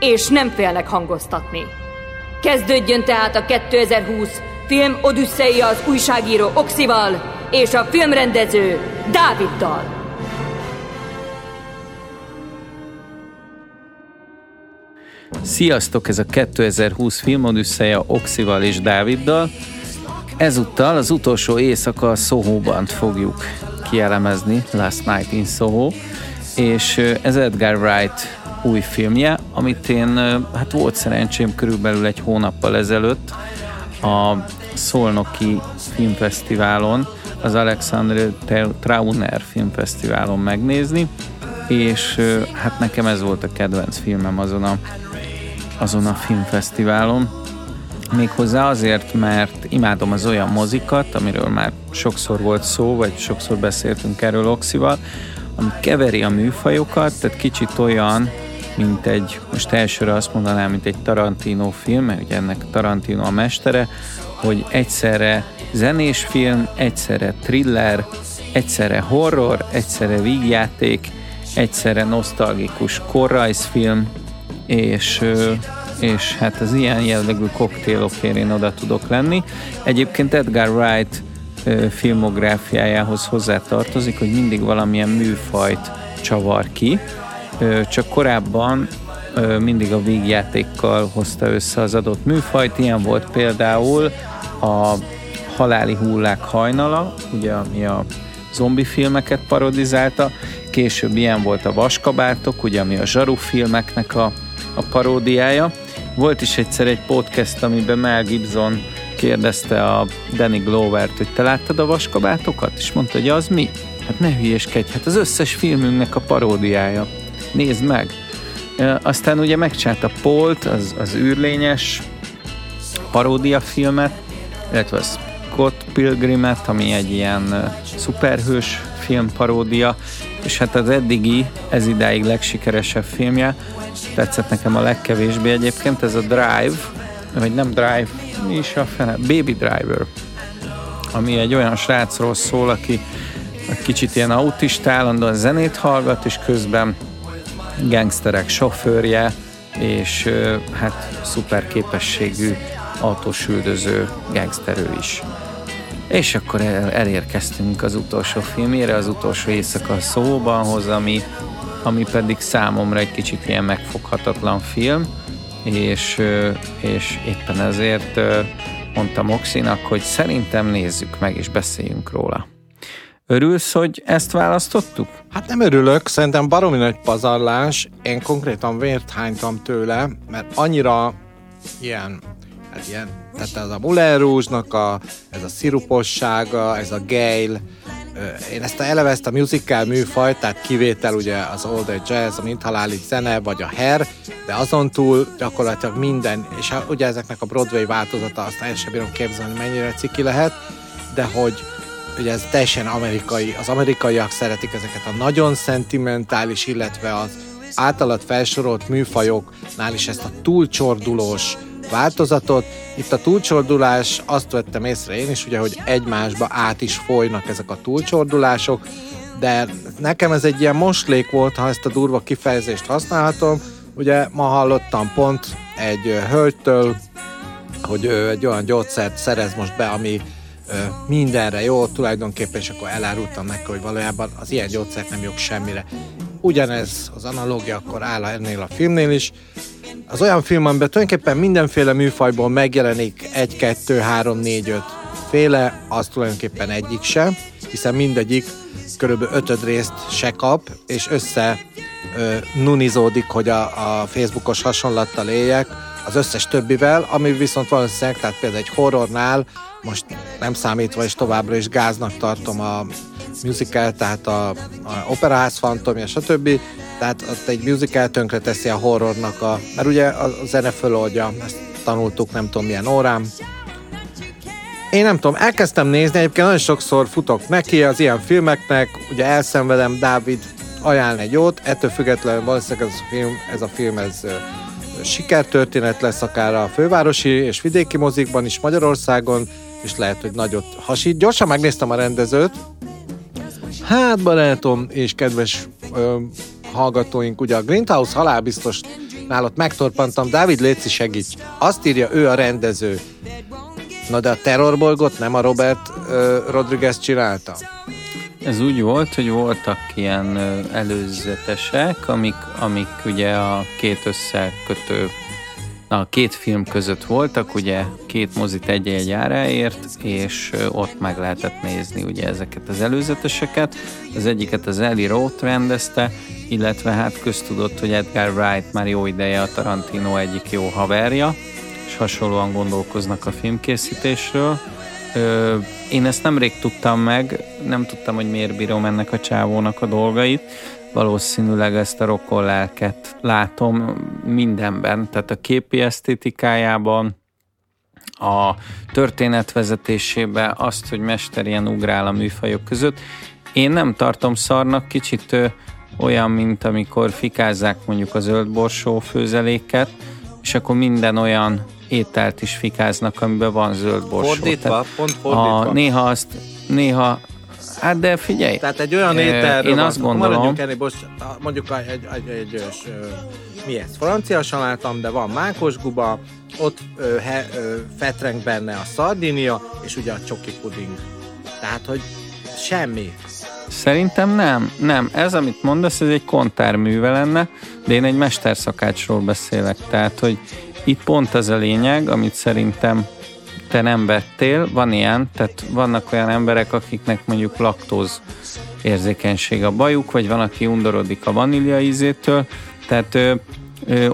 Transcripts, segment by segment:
és nem félnek hangoztatni. Kezdődjön tehát a 2020 film Odüsszei az újságíró Oxival és a filmrendező Dáviddal. Sziasztok, ez a 2020 film Odüsszeia Oxival és Dáviddal. Ezúttal az utolsó éjszaka a Soho-ban fogjuk kielemezni, Last Night in Soho, és ez Edgar Wright új filmje, amit én, hát volt szerencsém körülbelül egy hónappal ezelőtt a Szolnoki Filmfesztiválon, az Alexander Trauner Filmfesztiválon megnézni, és hát nekem ez volt a kedvenc filmem azon a filmfesztiválon. Méghozzá azért, mert imádom az olyan mozikat, amiről már sokszor volt szó, vagy sokszor beszéltünk erről Oxival, ami keveri a műfajokat, tehát kicsit olyan, mint egy, most elsőre azt mondanám, mint egy Tarantino film, mert ugye ennek Tarantino a mestere, hogy egyszerre zenés film, egyszerre thriller, egyszerre horror, egyszerre vígjáték, egyszerre nosztalgikus korrajzfilm, és hát az ilyen jellegű koktélokért én oda tudok lenni. Egyébként Edgar Wright filmográfiájához hozzátartozik, hogy mindig valamilyen műfajt csavar ki, csak korábban mindig a vígjátékkal hozta össze az adott műfajt, ilyen volt például a Haláli Hullák hajnala, ugye ami a zombi filmeket parodizálta, később ilyen volt a Vaskabátok, ugye ami a zsarufilmeknek a paródiája. Volt is egyszer egy podcast, amiben Mel Gibson kérdezte a Danny Glovert, hogy te láttad a Vaskabátokat? És mondta, hogy az mi? Hát ne hülyéskedj, hát az összes filmünknek a paródiája. Nézd meg! Aztán ugye megcsinálta Polt, az űrlényes paródiafilmet, illetve a Scott Pilgrimet, ami egy ilyen szuperhős filmparódia, és hát az eddigi, ez idáig legsikeresebb filmje, tetszett nekem a legkevésbé egyébként, ez a Drive, vagy nem Drive, mi is a fene? Baby Driver, ami egy olyan srácról szól, aki kicsit ilyen autista, állandóan zenét hallgat, és közben gangsterek sofőrje, és hát szuper képességű autósüldöző gangsterő is. És akkor elérkeztünk az utolsó filmére, az utolsó éjszaka a Sohóbanhoz, ami pedig számomra egy kicsit ilyen megfoghatatlan film, és éppen ezért mondtam Oxinak, hogy szerintem nézzük meg és beszéljünk róla. Örülsz, hogy ezt választottuk? Hát nem örülök, szerintem baromi nagy pazarlás, én konkrétan vért hánytam tőle, mert annyira ilyen, tehát ez a Moulin Rouge-nak ez a szirupossága, ez a Gale, én ezt a musical műfajt, tehát kivétel ugye az older jazz, a Mindhaláli zene, vagy a Hair, de azon túl gyakorlatilag minden, és ugye ezeknek a Broadway változata, azt el sem bírom képzelni, mennyire ciki lehet, de hogy ugye ez teljesen amerikai, az amerikaiak szeretik ezeket a nagyon szentimentális, illetve az általad felsorolt műfajoknál is ezt a túlcsordulós változatot. Itt a túlcsordulás, azt vettem észre én is, ugye, hogy egymásba át is folynak ezek a túlcsordulások, de nekem ez egy ilyen moslék volt, ha ezt a durva kifejezést használhatom. Ugye ma hallottam pont egy hölgytől, hogy ő egy olyan gyógyszert szerez most be, ami mindenre jó tulajdonképpen, és akkor elárultam neki, hogy valójában az ilyen gyógyszert nem jók semmire. Ugyanez az analógia akkor áll ennél a filmnél is. Az olyan film, amiben tulajdonképpen mindenféle műfajból megjelenik 1, 2, 3, 4, 5 féle, az tulajdonképpen egyik se, hiszen mindegyik körülbelül 5 részt se kap, és össze nunizódik, hogy a Facebookos hasonlattal éljek az összes többivel, ami viszont valószínűleg, tehát például egy horrornál, most nem számítva, és továbbra is gáznak tartom a musical, tehát a Operaház fantomja, stb. Tehát ott egy musical tönkre teszi a horrornak a... Mert ugye a zene föloldja, ezt tanultuk nem tudom milyen órán. Én nem tudom, elkezdtem nézni, egyébként nagyon sokszor futok neki az ilyen filmeknek, ugye elszenvedem, Dávid ajánl egy jót, ettől függetlenül valószínűleg ez a film sikertörténet lesz akár a fővárosi és vidéki mozikban is Magyarországon, és lehet, hogy nagyot hasít. Gyorsan megnéztem a rendezőt. Hát barátom és kedves hallgatóink, ugye a Grindhouse halálbiztos nálad megtorpantam, Dávid léci segíts. Azt írja ő a rendező. Na de a terrorbolgot nem a Robert Rodriguez csinálta? Ez úgy volt, hogy voltak ilyen előzetesek, amik ugye a két összekötő, a két film között voltak, ugye két mozit egy-egy áráért, és ott meg lehetett nézni ugye ezeket az előzeteseket. Az egyiket az Eli Roth rendezte, illetve hát köztudott, hogy Edgar Wright már jó ideje a Tarantino egyik jó haverja, és hasonlóan gondolkoznak a filmkészítésről. Én ezt nemrég tudtam meg, nem tudtam, hogy miért bírom ennek a csávónak a dolgait. Valószínűleg ezt a rokon lelket látom mindenben, tehát a képi esztétikájában, a történetvezetésében, azt, hogy mester ilyen ugrál a műfajok között. Én nem tartom szarnak, kicsit olyan, mint amikor fikázzák mondjuk a zöldborsó főzeléket, és akkor minden olyan ételt is fikáznak, amiben van zöldborsó. Fordítva, pont fordítva. Néha, hát de figyelj. Tehát egy olyan ételről én azt gondolom. Mondjuk egy mi ez? Franciasan láttam, de van mákos guba, ott fetreng benne a szardinia, és ugye a csoki puding. Tehát, hogy semmi. Szerintem nem. Ez, amit mondasz, ez egy kontárműve lenne, de én egy mesterszakácsról beszélek. Tehát, hogy itt pont az a lényeg, amit szerintem te nem vettél, van ilyen, tehát vannak olyan emberek, akiknek mondjuk laktóz érzékenység a bajuk, vagy van, aki undorodik a vanília ízétől, tehát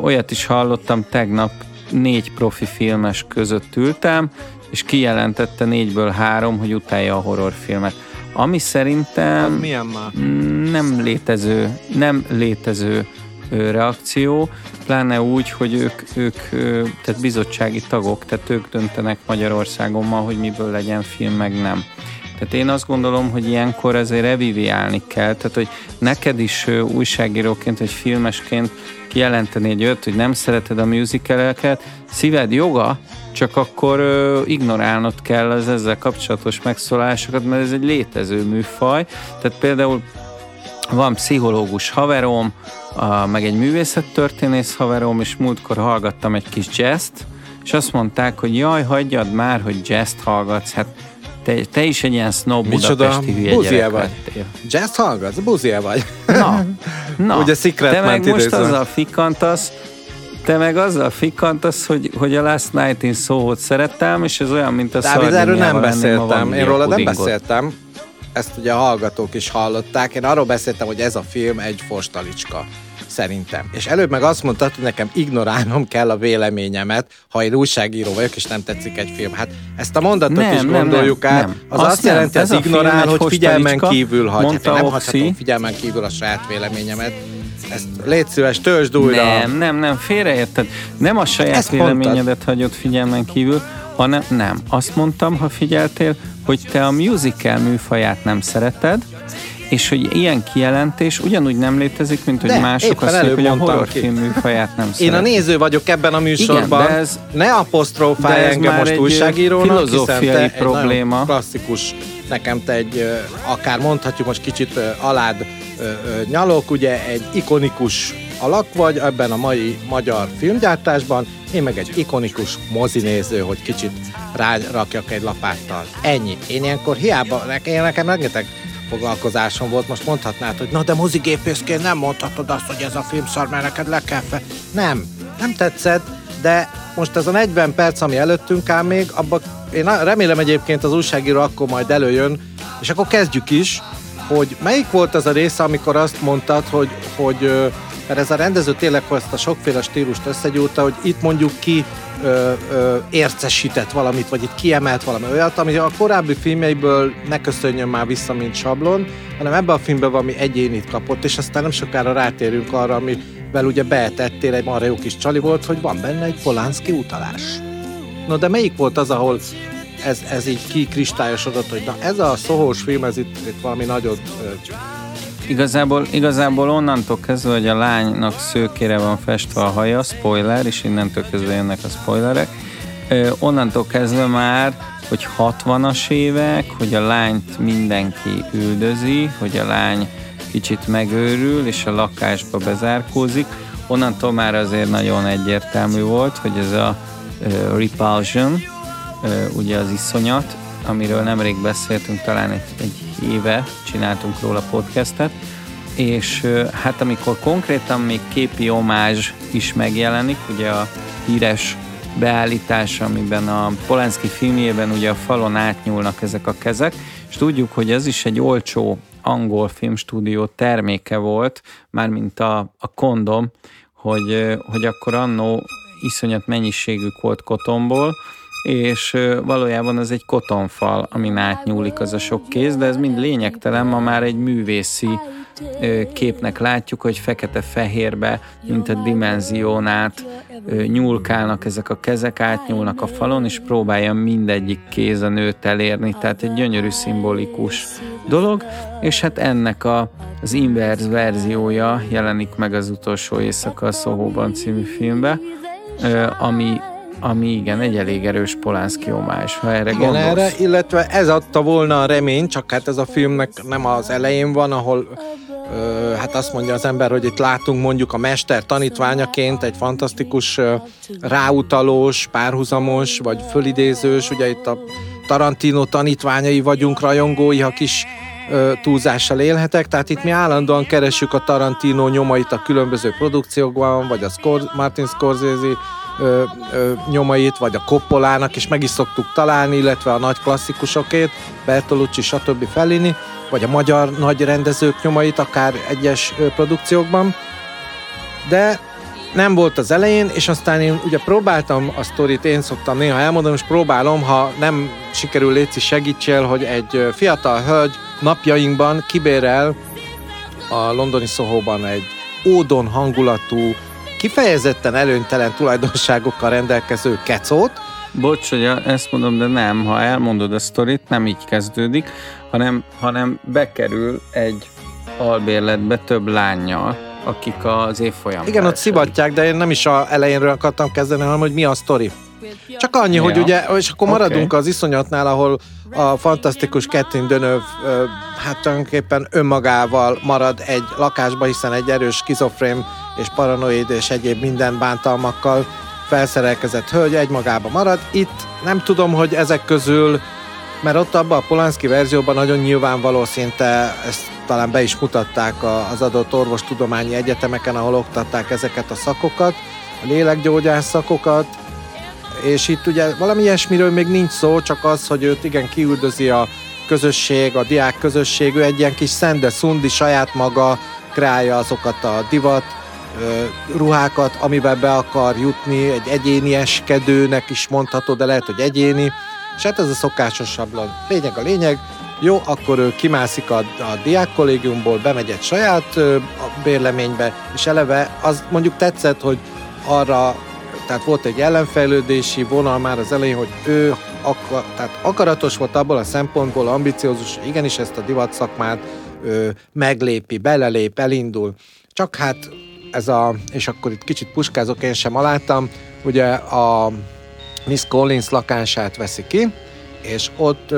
olyat is hallottam tegnap, 4 profi filmes között ültem, és kijelentette 4-ből 3, hogy utálja a horrorfilmet. Ami szerintem nem létező reakció, pláne úgy, hogy ők tehát bizottsági tagok, tehát ők döntenek Magyarországon ma, hogy miből legyen film, meg nem. Tehát én azt gondolom, hogy ilyenkor azért reviviálni kell, tehát hogy neked is újságíróként, vagy filmesként kijelenteni egy öt, hogy nem szereted a musicaleket, szíved joga, csak akkor ignorálnod kell az ezzel kapcsolatos megszólásokat, mert ez egy létező műfaj, tehát például van pszichológus haverom, meg egy művészettörténész haverom, és múltkor hallgattam egy kis jazzt, és azt mondták, hogy jaj, hagyjad már, hogy jazzt hallgatsz, hát te is egy ilyen snob budapesti hülye gyerek lettél. Jazzt hallgatsz? Buzia vagy. Na. Ugye Secret Mant idézem. Te meg azzal fikantasz, hogy a Last Night in Soho-t szerettem, és ez olyan, mint a szardiniával lenni ma van. Én róla nem beszéltem. Ezt ugye a hallgatók is hallották. Én arról beszéltem, hogy ez a film egy forstalicska, szerintem. És előbb meg azt mondtad, hogy nekem ignorálnom kell a véleményemet, ha én újságíró vagyok, és nem tetszik egy film. Hát ezt a mondatot nem gondoljuk át. Az azt jelenti, hogy ignorál, hogy figyelmen kívül hagy. Mondta hát nem hagyhatom figyelmen kívül a saját véleményemet. Ezt légy szíves, töltsd újra. Nem, félreérted. Nem a saját ezt véleményedet mondtad. Hagyod figyelmen kívül, hanem nem. Azt mondtam, ha figyeltél, hogy te a musical műfaját nem szereted, és hogy ilyen kijelentés ugyanúgy nem létezik, mint hogy de, mások azt mondják, hogy a horrorfilm műfaját nem szeretem. Én a néző vagyok ebben a műsorban. Igen, ez, ne apostrofálj engem most újságírónak, filozófiai probléma. Egy klasszikus, nekem te egy, akár mondhatjuk most kicsit alád nyalok, ugye egy ikonikus alak vagy ebben a mai magyar filmgyártásban, én meg egy ikonikus mozinéző, hogy kicsit rárakjak egy lapáttal. Ennyi. Én ilyenkor hiába, nekem rengeteg foglalkozásom volt, most mondhatnád, hogy na de mozigépészként nem mondhatod azt, hogy ez a film szar, mert neked le kell fel. Nem tetszett, de most ez a 40 perc, ami előttünk áll még, abban én remélem egyébként az újságíró akkor majd előjön, és akkor kezdjük is, hogy melyik volt az a része, amikor azt mondtad, hogy mert ez a rendező tényleg ezt a sokféle stílust összegyúrta, hogy itt mondjuk ki ércesített valamit, vagy itt kiemelt valami olyat, ami a korábbi filmjeiből ne köszönjön már vissza, mint sablon, hanem ebben a filmben valami egyénit kapott, és aztán nem sokára rátérünk arra, amivel ugye beetettél, egy marha jó kis csali volt, hogy van benne egy Polanski utalás. No, de melyik volt az, ahol ez így kikristályosodott, hogy na ez a szohós film, ez itt valami nagyot... Igazából onnantól kezdve, hogy a lánynak szőkére van festve a haja, spoiler, és innentől kezdve jönnek a spoilerek. Onnantól kezdve már, hogy 60-as évek, hogy a lányt mindenki üldözi, hogy a lány kicsit megőrül, és a lakásba bezárkózik. Onnantól már azért nagyon egyértelmű volt, hogy ez a Repulsion, ugye az iszonyat, amiről nemrég beszéltünk, talán egy éve csináltunk róla podcastet, és hát amikor konkrétan még képi omázs is megjelenik, ugye a híres beállítás, amiben a Polanski filmjében ugye a falon átnyúlnak ezek a kezek, és tudjuk, hogy ez is egy olcsó angol filmstúdió terméke volt, mármint a kondom, hogy akkor annó iszonyat mennyiségük volt kotonból, és valójában ez egy kotonfal, amin átnyúlik az a sok kéz, de ez mind lényegtelen, ma már egy művészi képnek látjuk, hogy fekete-fehérbe, mint a dimenzión át nyúlkálnak ezek a kezek, átnyúlnak a falon, és próbálja mindegyik kéz a nőt elérni, tehát egy gyönyörű szimbolikus dolog, és hát ennek az inverz verziója jelenik meg az utolsó éjszaka a Sohóban című filmbe, ami igen, egy elég erős Polanski omázs, ha erre igen, gondolsz. Erre, illetve ez adta volna a remény, csak hát ez a filmnek nem az elején van, ahol hát azt mondja az ember, hogy itt látunk mondjuk a mester tanítványaként egy fantasztikus ráutalós, párhuzamos, vagy fölidézős, ugye itt a Tarantino tanítványai vagyunk, rajongói, ha kis túlzással élhetek, tehát itt mi állandóan keresjük a Tarantino nyomait a különböző produkciókban, vagy a Martin Scorsese nyomait, vagy a Coppolának, és meg is szoktuk találni, illetve a nagy klasszikusokét, Bertolucci, stb. Fellini, vagy a magyar nagy rendezők nyomait, akár egyes produkciókban. De nem volt az elején, és aztán én ugye próbáltam a sztorit, én szoktam néha elmondani, és próbálom, ha nem sikerül, léci segítsél, hogy egy fiatal hölgy napjainkban kibérel a londoni Sohóban egy ódon hangulatú, kifejezetten előnytelen tulajdonságokkal rendelkező kecót. Bocs, hogy ezt mondom, de nem, ha elmondod a sztorit, nem így kezdődik, hanem bekerül egy albérletbe több lánnyal, akik az évfolyamban. Igen, ott szivatják, de én nem is a elejénről akartam kezdeni, hanem hogy mi a sztori. Csak annyi, ja, hogy ugye, és akkor maradunk az iszonyatnál, ahol a fantasztikus Catherine Deneuve hát tulajdonképpen önmagával marad egy lakásba, hiszen egy erős skizofrén és paranoid és egyéb minden bántalmakkal felszerelkezett hölgy egymagába marad. Itt nem tudom, hogy ezek közül, mert ott abban a Polanski verzióban nagyon nyilvánvaló, szinte ezt talán be is mutatták az adott orvostudományi egyetemeken, ahol oktatták ezeket a szakokat, a lélekgyógyász szakokat, és itt ugye valami ilyesmiről még nincs szó, csak az, hogy őt igen kiüldözi a közösség, a diák közösség, ő egy ilyen kis szende-szundi, saját maga kreálja azokat a divat ruhákat, amivel be akar jutni, egy egyénieskedőnek is mondható, de lehet, hogy egyéni, és hát ez a szokásosabb lényeg a lényeg, jó, akkor ő kimászik a diákkollégiumból, bemegy egy saját bérleménybe, és eleve az mondjuk tetszett, hogy arra, tehát volt egy ellenfejlődési vonal már az elején, hogy ő tehát akaratos volt abból a szempontból, ambiciózus, igenis ezt a divatszakmát meglépi, belelép, elindul. Csak hát ez és akkor itt kicsit puskázok, én sem aláltam, ugye a Miss Collins lakását veszi ki, és ott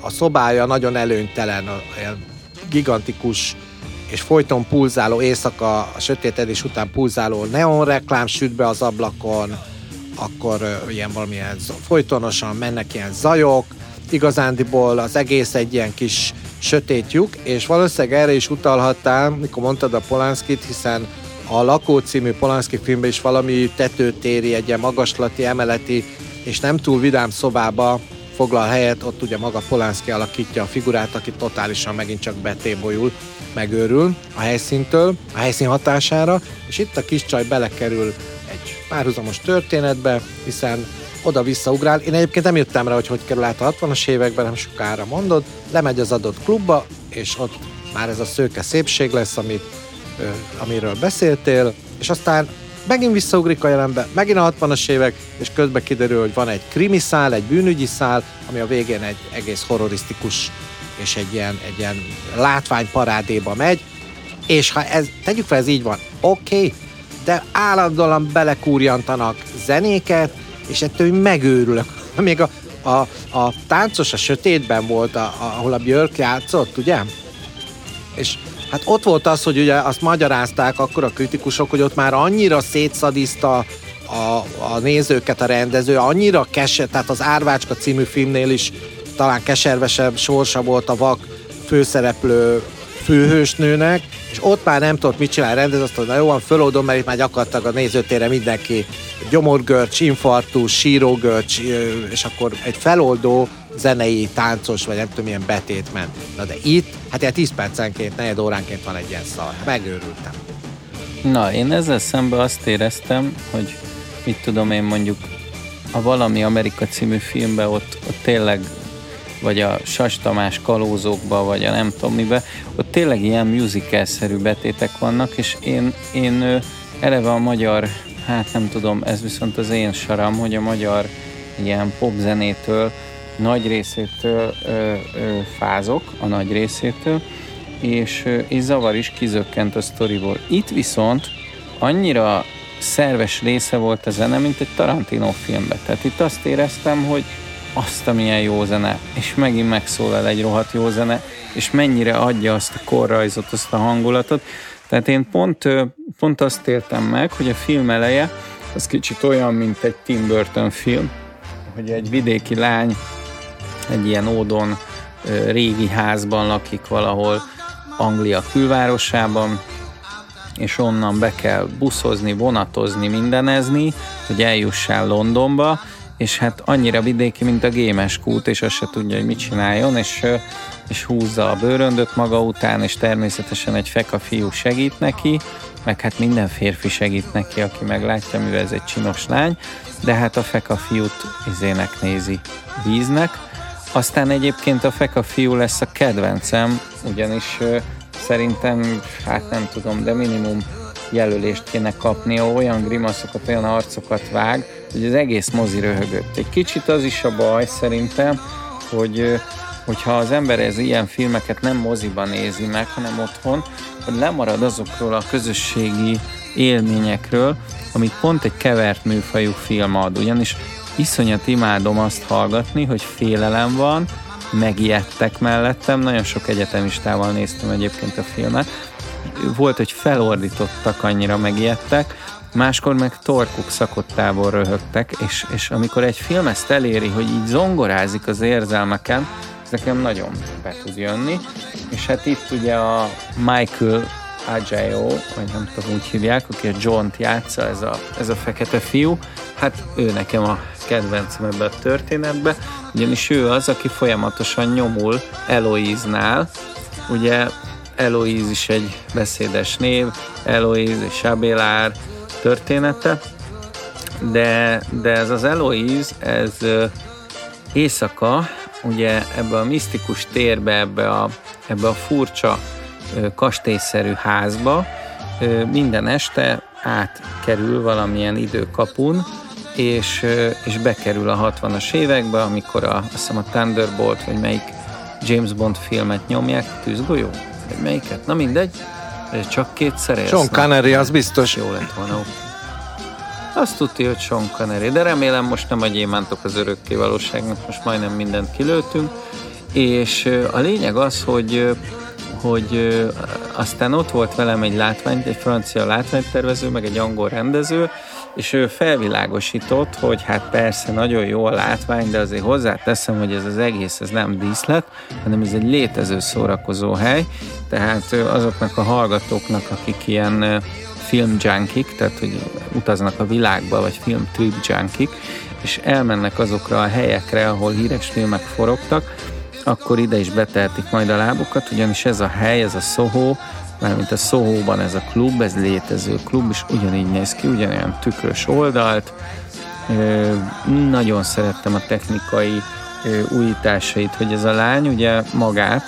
a szobája nagyon előnytelen, olyan gigantikus és folyton pulzáló éjszaka, a sötétedés után pulzáló neonreklám süt be az ablakon, akkor valamilyen folytonosan mennek ilyen zajok, igazándiból az egész egy ilyen kis sötét lyuk, és valószínűleg erre is utalhattál, mikor mondtad a Polanskit, hiszen a Lakó című Polanski filmben is valami tetőtéri, egy ilyen magaslati, emeleti és nem túl vidám szobába foglal helyet, ott ugye maga Polanski alakítja a figurát, aki totálisan megint csak betébolyul, megőrül a helyszíntől, a helyszín hatására, és itt a kis csaj belekerül egy párhuzamos történetbe, hiszen oda-vissza ugrál. Én egyébként nem jöttem rá, hogy kerül át a 60-as években, nem sokára mondod, lemegy az adott klubba, és ott már ez a szőke szépség lesz, amiről beszéltél, és aztán megint visszaugrik a jelenbe, megint a 60-as évek, és közben kiderül, hogy van egy krimiszál, egy bűnügyi szál, ami a végén egy egész horrorisztikus és egy ilyen látványparádéba megy, és ha ez, tegyük fel, ez így van, oké, de állandóan belekúrjantanak zenéket, és ettől megőrülök. Még a táncos a sötétben volt, ahol a Björk játszott, ugye? És hát ott volt az, hogy ugye azt magyarázták akkor a kritikusok, hogy ott már annyira szétszadizta a nézőket a rendező, annyira tehát az Árvácska című filmnél is talán keservesebb sorsa volt a vak főszereplő főhősnőnek, és ott már nem tudott mit csinálni a rendező, azt mondta, na jó, van, föloldom, mert itt már gyakorlatilag a nézőtérre mindenki gyomorgörcs, infarktus, sírógörcs, és akkor egy feloldó zenei, táncos, vagy nem tudom, milyen betét ment. Na de itt, hát ilyen 10 percenként, negyed óránként van egy ilyen szar. Megőrültem. Na, én ezzel szemben azt éreztem, hogy mit tudom én, mondjuk a Valami Amerika című filmben ott tényleg, vagy a Sas Tamás Kalózókba, vagy a nem tudom mibe, ott tényleg ilyen musical-szerű betétek vannak, és én eleve a magyar, hát nem tudom, ez viszont az én saram, hogy a magyar ilyen popzenétől nagy részétől fázok, a nagy részétől, és zavar is kizökkent a sztoriból. Itt viszont annyira szerves része volt a zene, mint egy Tarantino filmben. Tehát itt azt éreztem, hogy azt a milyen jó zene, és megint megszólal egy rohadt jó zene, és mennyire adja azt a korrajzot, azt a hangulatot. Tehát én pont azt értem meg, hogy a film eleje az kicsit olyan, mint egy Tim Burton film, hogy egy vidéki lány egy ilyen ódon régi házban lakik valahol Anglia külvárosában, és onnan be kell buszozni, vonatozni, mindenezni, hogy eljussál Londonba, és hát annyira vidéki, mint a Gémes kút, és azt se tudja, hogy mit csináljon, és húzza a bőröndöt maga után, és természetesen egy feka fiú segít neki, meg hát minden férfi segít neki, aki meglátja, mivel ez egy csinos lány, de hát a feka fiút izének nézi, víznek. Aztán egyébként a feka fiú lesz a kedvencem, ugyanis szerintem, hát nem tudom, de minimum jelölést kéne kapni, olyan grimaszokat, olyan arcokat vág, hogy az egész mozi röhögött. Egy kicsit az is a baj szerintem, hogyha az ember ez ilyen filmeket nem moziban nézi meg, hanem otthon, hogy lemarad azokról a közösségi élményekről, amit pont egy kevert műfajú film ad. Ugyanis iszonyat imádom azt hallgatni, hogy félelem van, megijedtek mellettem, nagyon sok egyetemistával néztem egyébként a filmet, volt, hogy felordítottak, annyira megijedtek, máskor meg torkuk szakottából röhögtek, és amikor egy film ezt eléri, hogy így zongorázik az érzelmeken, ez nekem nagyon be tud jönni, és hát itt ugye a Michael Ajayo, vagy nem tudom, úgy hívják, aki a John-t játsza, ez a fekete fiú, hát ő nekem a kedvencem ebben a történetben, ugyanis ő az, aki folyamatosan nyomul Eloise-nál, ugye Eloise is egy beszédes név, Eloise és Abélár története, de ez az Eloise, ez éjszaka, ugye ebbe a misztikus térbe, ebbe a furcsa kastélyszerű házba minden este átkerül valamilyen időkapun, és bekerül a 60-as évekbe, amikor azt hiszem a Thunderbolt, vagy melyik James Bond filmet nyomják, Tűzgolyó? Melyiket? Na mindegy, csak kétszer élsz. Sean Connery, az biztos. Jó lett volna. Azt tudja, hogy Sean Connery, de remélem most nem a gyémántok az örökké valóságnak, most majdnem mindent kilőttünk, és a lényeg az, hogy aztán ott volt velem egy francia látványtervező, meg egy angol rendező, és ő felvilágosított, hogy hát persze nagyon jó a látvány, de azért hozzáteszem, hogy ez az egész ez nem díszlet, hanem ez egy létező szórakozó hely, tehát azoknak a hallgatóknak, akik ilyen filmjunkik, tehát hogy utaznak a világba, vagy filmtripjunkik, és elmennek azokra a helyekre, ahol híres filmek forogtak, akkor ide is betehetik majd a lábukat, ugyanis ez a hely, ez a Soho, mármint a Soho-ban ez a klub, ez létező klub, és ugyanígy néz ki, ugyanolyan tükrös oldalt. Nagyon szerettem a technikai újításait, hogy ez a lány ugye magát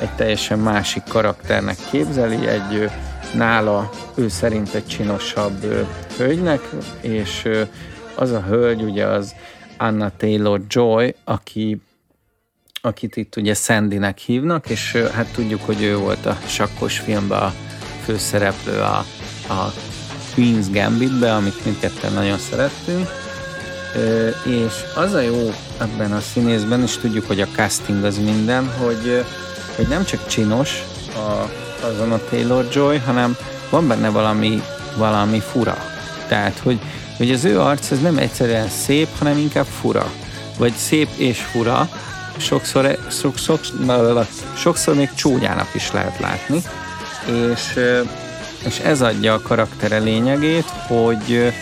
egy teljesen másik karakternek képzeli, egy nála ő szerint egy csinosabb hölgynek, és az a hölgy ugye az Anna Taylor-Joy, akit itt ugye Sandynek hívnak, és hát tudjuk, hogy ő volt a sakkos filmben a főszereplő a Queen's Gambitben, amit mindketten nagyon szerettünk. És az a jó ebben a színészben, és tudjuk, hogy a casting az minden, hogy nem csak csinos azon a Taylor-Joy, hanem van benne valami fura. Tehát, hogy az ő arc ez nem egyszerűen szép, hanem inkább fura. Vagy szép és fura. Sokszor még csúnyának is lehet látni. És ez adja a karaktere lényegét, hogy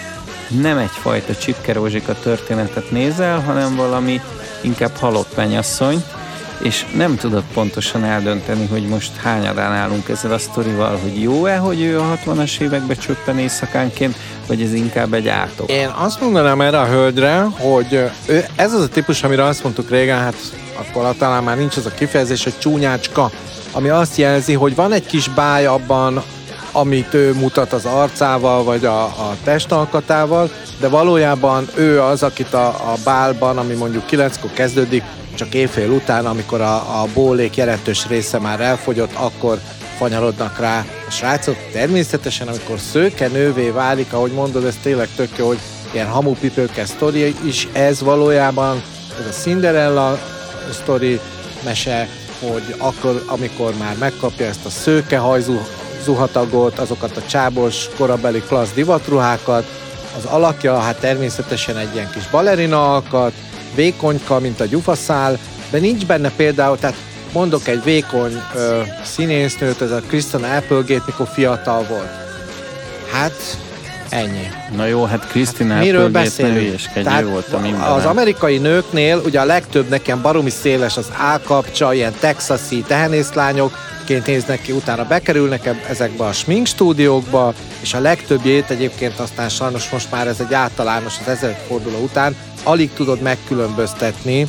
nem egyfajta csipkerózsika történetet nézel, hanem valami inkább halott mennyasszony, és nem tudod pontosan eldönteni, hogy most hányadán állunk ezzel a sztorival, hogy jó-e, hogy ő a 60-as évekbe csöppen éjszakánként, vagy ez inkább egy átok. Én azt mondanám erre a hölgyre, hogy ez az a típus, amire azt mondtuk régen, hát akkor talán már nincs az a kifejezés, hogy csúnyácska, ami azt jelzi, hogy van egy kis báj abban, amit ő mutat az arcával, vagy a testalkatával, de valójában ő az, akit a bálban, ami mondjuk 9-kor kezdődik, csak éjfél után, amikor a bólék jelentős része már elfogyott, akkor fanyarodnak rá a srácok. Természetesen, amikor szőke nővé válik, ahogy mondod, ez tényleg tök jó, hogy ilyen hamupipőkes sztori is ez valójában, ez a Cinderella sztori mese, hogy akkor, amikor már megkapja ezt a szőkehajzú zuhatagot, azokat a csábos korabeli klassz divatruhákat, az alakja hát természetesen egy ilyen kis balerina alkat, vékonyka, mint a gyufaszál, de nincs benne például, tehát mondok egy vékony színésznőt, ez a Kristen Applegate, mikor fiatal volt. Hát ennyi. Na jó, hát Kristen Applegate ne hülyeskedjé voltam mindenben. Az amerikai nőknél ugye a legtöbb nekem baromi széles az állkapcsa, ilyen texasi tehenészlányokként néznek ki, utána bekerülnek ezekbe a sminkstúdiókba, és a legtöbbjét egyébként aztán sajnos most már ez egy általános az 1000 forduló után, alig tudod megkülönböztetni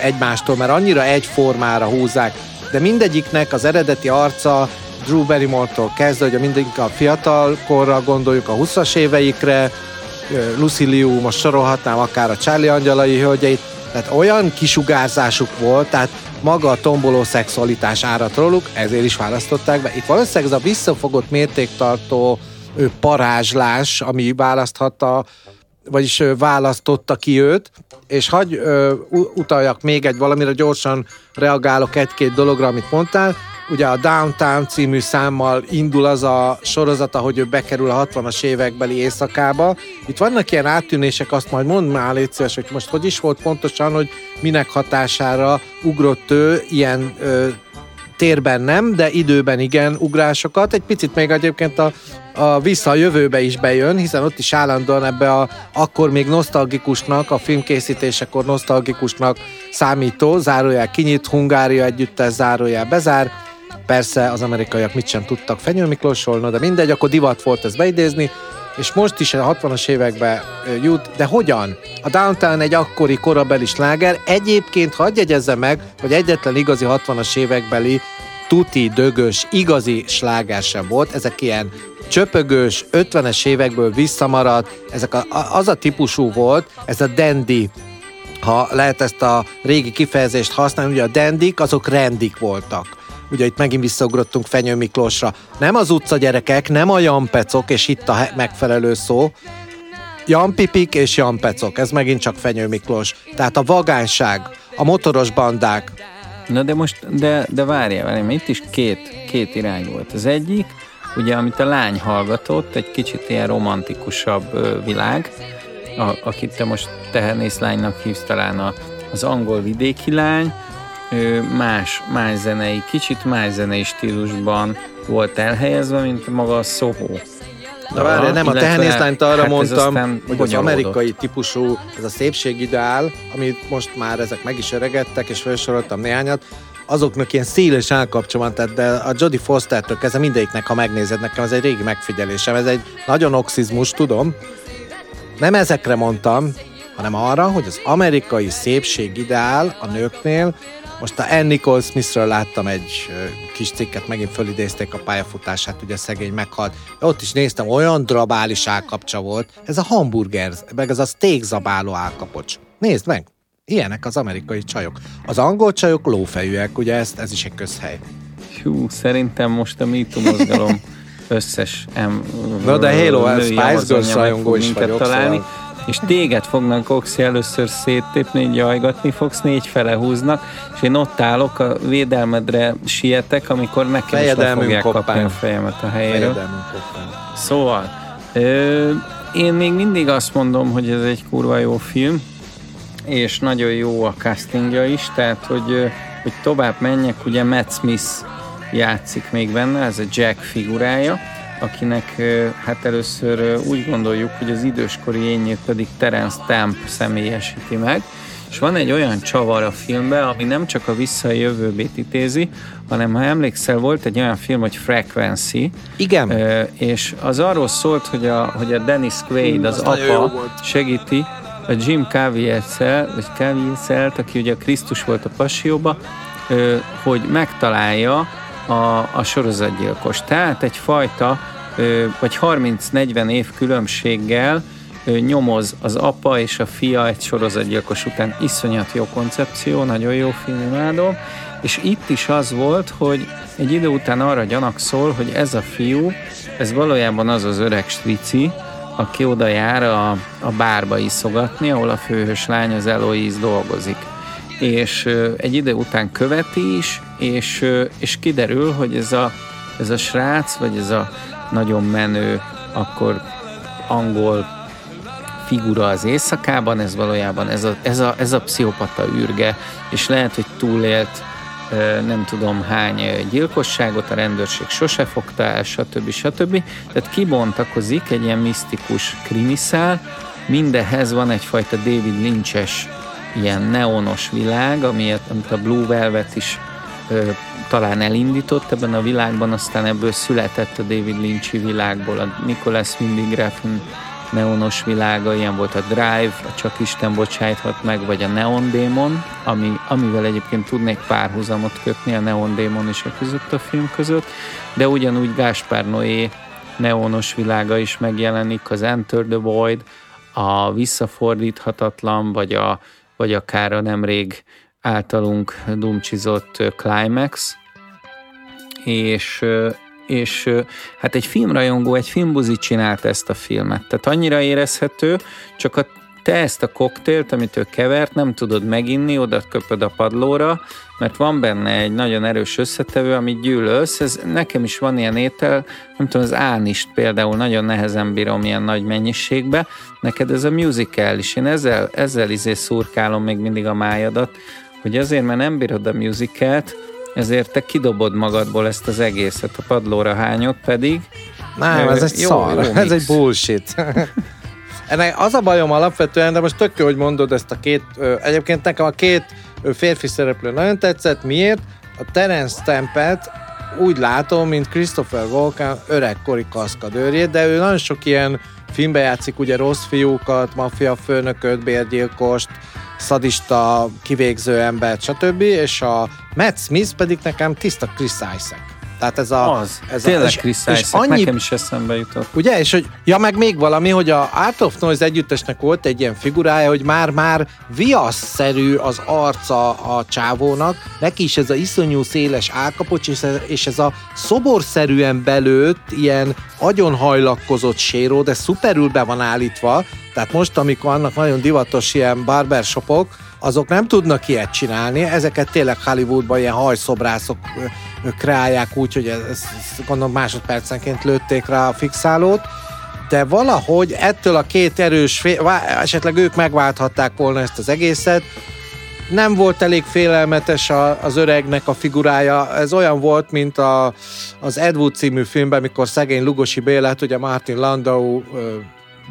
egymástól, mert annyira egyformára húzzák. De mindegyiknek az eredeti arca Drew Barrymore-tól kezdve, hogy mindegyik a fiatal korra gondoljuk, a 20-as éveikre, Lucy Liu, most sorolhatnám akár a Charlie angyalai hölgyeit, tehát olyan kisugárzásuk volt, tehát maga a tomboló szexualitás árat róluk, ezért is választották be. Itt valószínűleg ez a visszafogott mértéktartó parázslás, ami választotta ki őt, és hagy utaljak még egy valamire, gyorsan reagálok egy-két dologra, amit mondtál. Ugye a Downtown című számmal indul az a sorozata, hogy ő bekerül a 60-as évekbeli éjszakába. Itt vannak ilyen áttűnések, azt majd mondd már, légy szíves, hogy most hogy is volt pontosan, hogy minek hatására ugrott ő ilyen térben nem, de időben igen ugrásokat. Egy picit még egyébként a vissza a jövőbe is bejön, hiszen ott is állandóan ebbe akkor még nosztalgikusnak, a filmkészítésekor nosztalgikusnak számító, zárójel kinyit, Hungária együttes, zárójel bezár. Persze az amerikaiak mit sem tudtak Fenyő Miklósról, de mindegy, akkor divat volt ezt beidézni, és most is a 60-as évekbe jut, de hogyan? A Downtown egy akkori korabeli sláger, egyébként hadd jegyezze meg, hogy egyetlen igazi 60-as évekbeli tuti, dögös, igazi sláger sem volt, ezek ilyen csöpögős, 50-es évekből visszamaradt, ezek az a típusú volt, ez a dandy, ha lehet ezt a régi kifejezést használni, ugye a dandik, azok rendik voltak. Ugye itt megint visszaugrottunk Fenyő Miklósra. Nem az utca gyerekek, nem a Jan Pecok, és itt a megfelelő szó, Jan Pipik és Jan Pecok, ez megint csak Fenyő Miklós. Tehát a vagányság, a motoros bandák. Na de most, de várjál velem, itt is két irány volt. Az egyik, ugye amit a lány hallgatott, egy kicsit ilyen romantikusabb világ, akit te most tehenészlánynak hívsz, talán az angol vidéki lány, más zenei, kicsit más zenei stílusban volt elhelyezve, mint maga a Soho. Na várjál, nem, a tehenészlányt arra hát mondtam, hogy az amerikai típusú, ez a szépségideál, amit most már ezek meg is öregedtek, és felsoroltam néhányat, azoknak ilyen széles állkapcsolatát, de a Jodie Fostertől kezdve mindegyiknek, ha megnézed, nekem ez egy régi megfigyelésem, ez egy nagyon oxizmus, tudom. Nem ezekre mondtam, hanem arra, hogy az amerikai szépség ideál a nőknél. Most a Ann Nicole Smithről láttam egy kis cikket, megint fölidézték a pályafutását, ugye szegény meghalt. Ott is néztem, olyan drabális állkapcsa volt. Ez a hamburger, meg ez a steak zabáló állkapocs. Nézd meg! Ilyenek az amerikai csajok. Az angol csajok lófejűek, ugye ez is egy közhely. Hú, szerintem most a MeToo mozgalom összes na de Halo, Spice Girls rajongó is vagyok, találni. És téged fognak Oxy először széttépni, jajgatni fogsz, négy fele húznak, és én ott állok, a védelmedre sietek, amikor nekem is le fogják kapni a fejemet a helyéről. Szóval, én még mindig azt mondom, hogy ez egy kurva jó film, és nagyon jó a castingja is, tehát, hogy tovább menjek, ugye Matt Smith játszik még benne, ez a Jack figurája, akinek hát először úgy gondoljuk, hogy az időskori énjét pedig Terence Stamp személyesíti meg, és van egy olyan csavar a filmben, ami nem csak a vissza a jövőbét ítézi, hanem ha emlékszel, volt egy olyan film, hogy Frequency. Igen. És az arról szólt, hogy a Dennis Quaid, az apa segíti a Jim Caviezel-t, aki ugye a Krisztus volt a Passióba, hogy megtalálja a sorozatgyilkos. Tehát egyfajta, vagy 30-40 év különbséggel nyomoz az apa és a fia egy sorozatgyilkos után. Iszonyat jó koncepció, nagyon jó film, imádom. És itt is az volt, hogy egy idő után arra gyanakszol, hogy ez a fiú, ez valójában az az öreg strici, aki oda jár a bárba iszogatni, ahol a főhős lány, az Eloise dolgozik. És egy idő után követi is, és kiderül, hogy ez a srác, vagy ez a nagyon menő, akkor angol figura az éjszakában, ez valójában ez a pszichopata űrge, és lehet, hogy túlélt nem tudom hány gyilkosságot, a rendőrség sose fogta el, stb. Tehát kibontakozik egy ilyen misztikus krimiszál, mindehez van egyfajta David Lynch-es ilyen neonos világ, amit a Blue Velvet is talán elindított ebben a világban, aztán ebből született a David Lynch-i világból, a Nicholas Winding Refn neonos világa, ilyen volt a Drive, a Csak Isten bocsájthat meg, vagy a Neon Demon, amivel egyébként tudnék párhuzamot kötni, a Neon Demon is között a film között, de ugyanúgy Gáspár Noé neonos világa is megjelenik, az Enter the Void, a Visszafordíthatatlan, vagy akár a nemrég általunk dumcsizott Climax, és hát egy filmrajongó, egy filmbuzi csinált ezt a filmet. Tehát annyira érezhető, csak te ezt a koktélt, amit ő kevert, nem tudod meginni, oda köpöd a padlóra, mert van benne egy nagyon erős összetevő, amit gyűlölsz. Ez, nekem is van ilyen étel, nem tudom, az ánist például nagyon nehezen bírom ilyen nagy mennyiségbe. Neked ez a musical is. Én ezzel szurkálom még mindig a májadat, hogy azért, mert nem bírod a musicalt, ezért te kidobod magadból ezt az egészet, a padlóra hányod pedig. Nem, ez egy szar, ez egy bullshit. Ennek az a bajom alapvetően, de most tök jó, hogy mondod ezt a két, egyébként nekem a két férfi szereplő nagyon tetszett. Miért? A Terence Stampet úgy látom, mint Christopher Walken öregkori kaszkadőrjét, de ő nagyon sok ilyen filmben játszik, ugye rossz fiúkat, maffia főnököt, bérgyilkost, szadista, kivégző embert, stb. És a Matt Smith pedig nekem tiszta Chris Isaac. Tehát ez a... tényleg Chris Isaac, nekem is eszembe jutott. Ugye, és hogy, ja meg még valami, hogy a Art of Noise együttesnek volt egy ilyen figurája, hogy már viaszszerű az arca a csávónak, neki is ez a iszonyú széles állkapocs, és ez a szoborszerűen belőtt, ilyen agyonhajlakkozott séró, de szuperül be van állítva, tehát most, amikor annak nagyon divatos ilyen barbershopok, azok nem tudnak ilyet csinálni, ezeket tényleg Hollywoodban ilyen hajszobrászok kreálják úgy, hogy ezt gondolom másodpercenként lőtték rá a fixálót, de valahogy ettől a két erős, esetleg ők megválthatták volna ezt az egészet, nem volt elég félelmetes az öregnek a figurája, ez olyan volt, mint az Ed Wood című filmben, mikor szegény Lugosi Bélát, ugye Martin Landau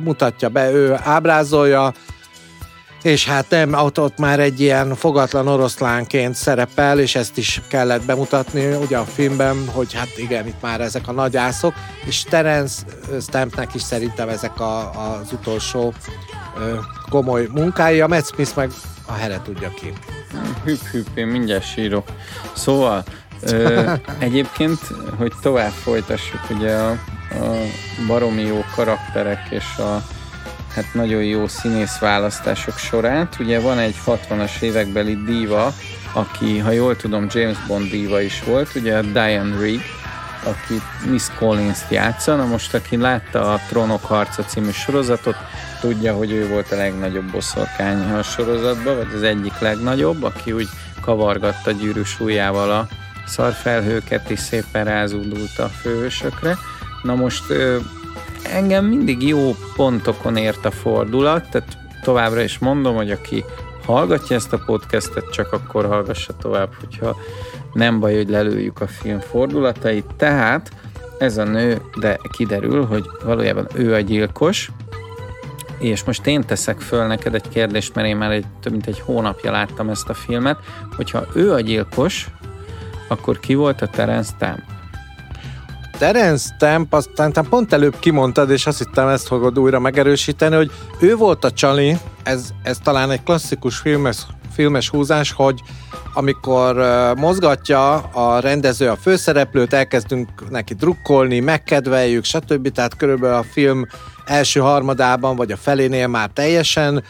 mutatja be, ő ábrázolja, és hát ott már egy ilyen fogatlan oroszlánként szerepel, és ezt is kellett bemutatni ugye a filmben, hogy hát igen, itt már ezek a nagyászok, és Terence Stampnek is szerintem ezek az utolsó komoly munkái, a Matt Smith meg a here tudja ki. Hüpp, én mindjárt sírok. Szóval egyébként, hogy tovább folytassuk ugye a baromi jó karakterek és a hát nagyon jó színész választások sorát. Ugye van egy 60-as évekbeli díva, aki, ha jól tudom, James Bond díva is volt, ugye a Diane Rigg, aki Miss Collins-t játsza. Na most, aki látta a Trónok harca című sorozatot, tudja, hogy ő volt a legnagyobb boszorkány a sorozatban, vagy az egyik legnagyobb, aki úgy kavargatta gyűrűs ujjával a szarfelhőket, és szépen rázúdult a főhősökre. Na most engem mindig jó pontokon ért a fordulat, tehát továbbra is mondom, hogy aki hallgatja ezt a podcastet, csak akkor hallgassa tovább, hogyha nem baj, hogy lelőjük a film fordulatait. Tehát ez a nő, de kiderül, hogy valójában ő a gyilkos, és most én teszek föl neked egy kérdést, mert én már több mint egy hónapja láttam ezt a filmet, hogyha ő a gyilkos, akkor ki volt a Terence Stamp? Terence Stamp, aztán pont előbb kimondtad, és azt hittem, ezt fogod újra megerősíteni, hogy ő volt a Csali, ez talán egy klasszikus filmes húzás, hogy amikor mozgatja a rendező a főszereplőt, elkezdünk neki drukkolni, megkedveljük, stb. Tehát körülbelül a film első harmadában, vagy a felénél már teljesen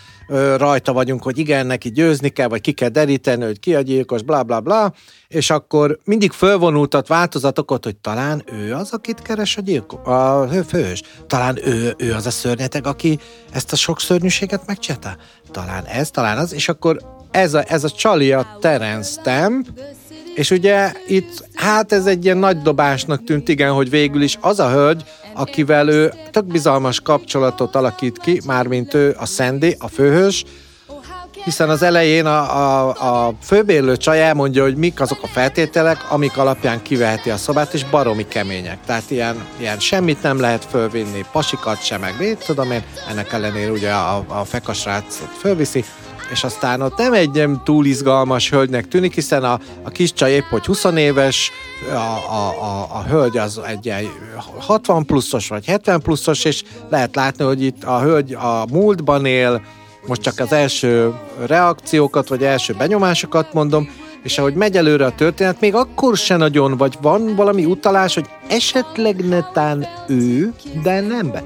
rajta vagyunk, hogy igen, neki győzni kell, vagy ki kell deríteni, hogy ki a gyilkos, bla bla bla, és akkor mindig fölvonultat változatokat, hogy talán ő az, akit keres a főhős, talán ő az a szörnyeteg, aki ezt a sok szörnyűséget megcsinálta, talán az, és akkor ez a Csali a Terence Stamp, és ugye itt, hát ez egy ilyen nagy dobásnak tűnt, igen, hogy végül is az a hölgy, akivel ő tök bizalmas kapcsolatot alakít ki, mármint ő a Sandy, a főhős, hiszen az elején a főbérlő csaj elmondja, hogy mik azok a feltételek, amik alapján kiveheti a szobát, és baromi kemények. Tehát ilyen semmit nem lehet fölvinni, pasikat sem, meg mit tudom én, ennek ellenére ugye a fekasrácot fölviszi, és aztán ott nem egy nem túl izgalmas hölgynek tűnik, hiszen a kis csaj épp, hogy 20 éves, a hölgy az egy 60 pluszos vagy 70 pluszos, és lehet látni, hogy itt a hölgy a múltban él, most csak az első reakciókat, vagy első benyomásokat mondom, és ahogy megy előre a történet, még akkor se nagyon, vagy van valami utalás, hogy esetleg netán ő, de nem be.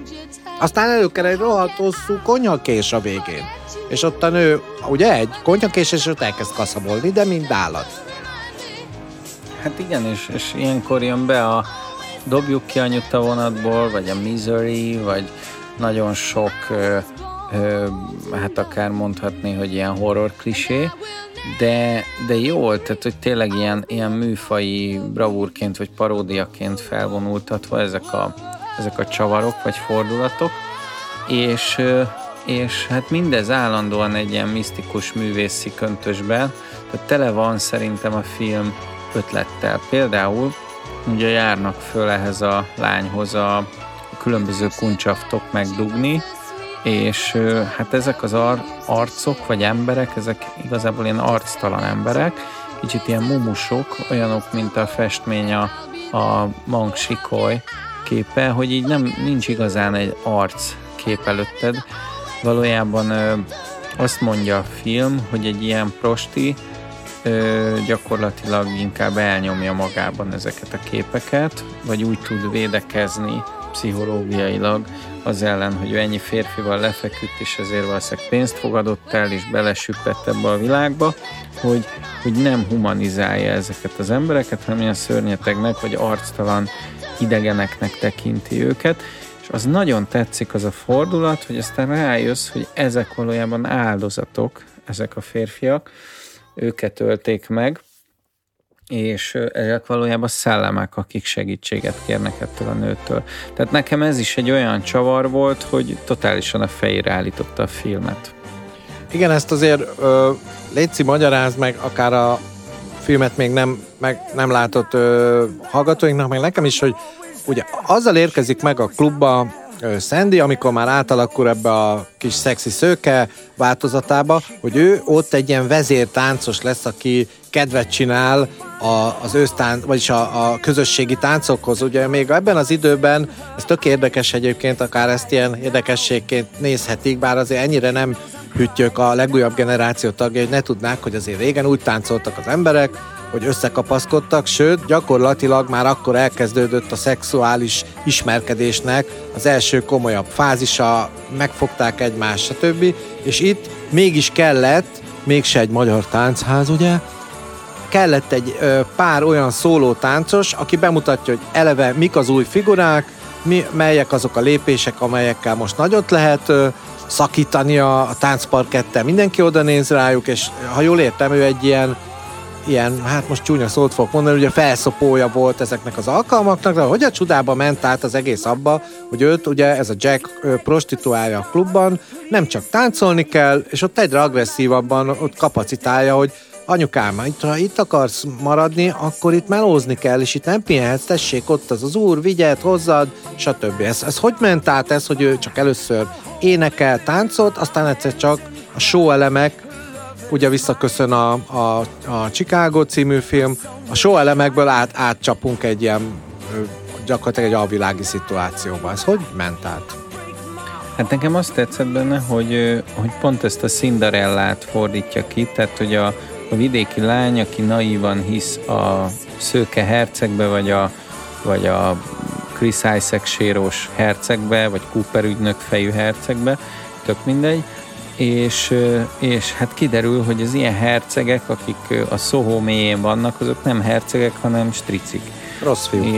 Aztán előkerül egy rohadt hosszú konyhakés a végén. És ott a nő, ugye egy konyhakés, és ott elkezd kaszabolni, de mind állat. Hát igen, és ilyenkor jön be a dobjuk ki anyut a vonatból, vagy a Misery, vagy nagyon sok, hát akár mondhatni, hogy ilyen horror klisé, de jól, tehát hogy tényleg ilyen műfai bravúrként, vagy paródiaként felvonultatva ezek a csavarok, vagy fordulatok, és hát mindez állandóan egy ilyen misztikus művészi köntösben, tehát tele van szerintem a film ötlettel. Például ugye járnak föl ehhez a lányhoz a különböző kuncsaftok megdugni, és hát ezek az arcok vagy emberek, ezek igazából ilyen arctalan emberek, kicsit ilyen mumusok, olyanok, mint a festmény a Mang Sikoly képe, hogy így nincs igazán egy arc kép előtted. Valójában azt mondja a film, hogy egy ilyen prosti gyakorlatilag inkább elnyomja magában ezeket a képeket, vagy úgy tud védekezni pszichológiailag az ellen, hogy ő ennyi férfival lefeküdt, és ezért valószínűleg pénzt fogadott el, és belesüppett ebbe a világba, hogy nem humanizálja ezeket az embereket, hanem ilyen szörnyetegnek, vagy arctalan idegeneknek tekinti őket, és az nagyon tetszik az a fordulat, hogy aztán rájössz, hogy ezek valójában áldozatok, ezek a férfiak, őket ölték meg, és ezek valójában szellemek, akik segítséget kérnek ettől a nőtől. Tehát nekem ez is egy olyan csavar volt, hogy totálisan a fejére állította a filmet. Igen, ezt azért léci magyarázd meg, akár a filmet még nem látott hallgatóinknak, meg nekem is, hogy ugye azzal érkezik meg a klubba Sandy, amikor már átalakul ebbe a kis szexi szőke változatába, hogy ő ott egy ilyen vezértáncos lesz, aki kedvet csinál az ősztánc, vagyis a közösségi táncokhoz. Ugye még ebben az időben, ez tök érdekes egyébként, akár ezt ilyen érdekességként nézhetik, bár azért ennyire nem hűtjük a legújabb generáció tagjai, hogy ne tudnák, hogy azért régen úgy táncoltak az emberek, hogy összekapaszkodtak, sőt, gyakorlatilag már akkor elkezdődött a szexuális ismerkedésnek az első komolyabb fázisa, megfogták egymást, stb. És itt mégis kellett, mégse egy magyar táncház, ugye, kellett egy pár olyan szóló táncos, aki bemutatja, hogy eleve mik az új figurák, melyek azok a lépések, amelyekkel most nagyot lehet szakítani a táncparkettel. Mindenki oda néz rájuk, és ha jól értem, ő egy ilyen, hát most csúnya szót fogok mondani, ugye felszopója volt ezeknek az alkalmaknak, de hogy a csodába ment át az egész abba, hogy őt ugye ez a Jack prostituálja a klubban, nem csak táncolni kell, és ott egyre agresszívabban ott kapacitálja, hogy anyukám, ha itt akarsz maradni, akkor itt melózni kell, és itt nem pihenhetsz, tessék, ott az úr, vigyed hozzád, stb. Ez hogy ment át ez, hogy ő csak először énekel, táncolt, aztán egyszer csak a show elemek, ugye visszaköszön a Chicago című film, a show elemekből átcsapunk egy ilyen, gyakorlatilag egy alvilági szituációba. Ez hogy ment át? Hát nekem azt tetszett benne, hogy pont ezt a Cinderellát fordítja ki, tehát hogy a vidéki lány, aki naívan hisz a szőke hercegbe, vagy a Chris Isaac sérós hercegbe, vagy Cooper ügynök fejű hercegbe, tök mindegy, és hát kiderül, hogy az ilyen hercegek, akik a Soho mélyén vannak, azok nem hercegek, hanem stricik. Rossz fiú.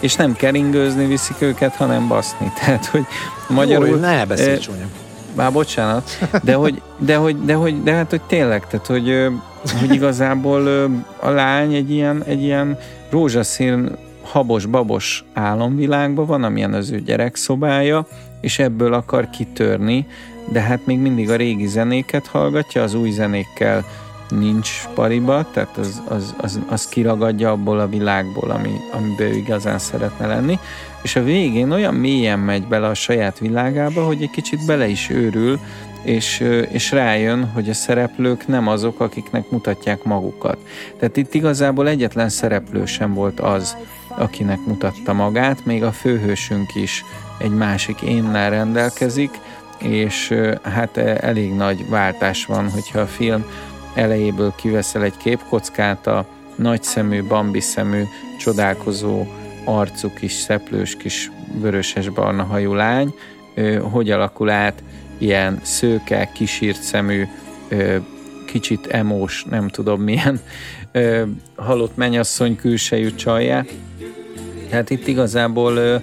És nem keringőzni viszik őket, hanem baszni. Tehát, hogy magyarul... Jó, ne beszélj csúnya. Bár bocsánat, de hát, hogy tényleg, tehát, hogy igazából a lány egy ilyen rózsaszín habos-babos álomvilágban van, amilyen az ő gyerekszobája, és ebből akar kitörni, de hát még mindig a régi zenéket hallgatja, az új zenékkel nincs pariba, tehát az kiragadja abból a világból, amiben ő igazán szeretne lenni, és a végén olyan mélyen megy bele a saját világába, hogy egy kicsit bele is őrül, és rájön, hogy a szereplők nem azok, akiknek mutatják magukat. Tehát itt igazából egyetlen szereplő sem volt az, akinek mutatta magát, még a főhősünk is egy másik énnel rendelkezik, és hát elég nagy váltás van, hogyha a film elejéből kiveszel egy képkockát, a nagyszemű, bambiszemű, csodálkozó arcú kis szeplős, kis vöröses-barna hajú lány, hogy alakul át ilyen szőke, kisírt szemű, kicsit emós, nem tudom milyen halott mennyasszony külsejű csajjá. Tehát itt igazából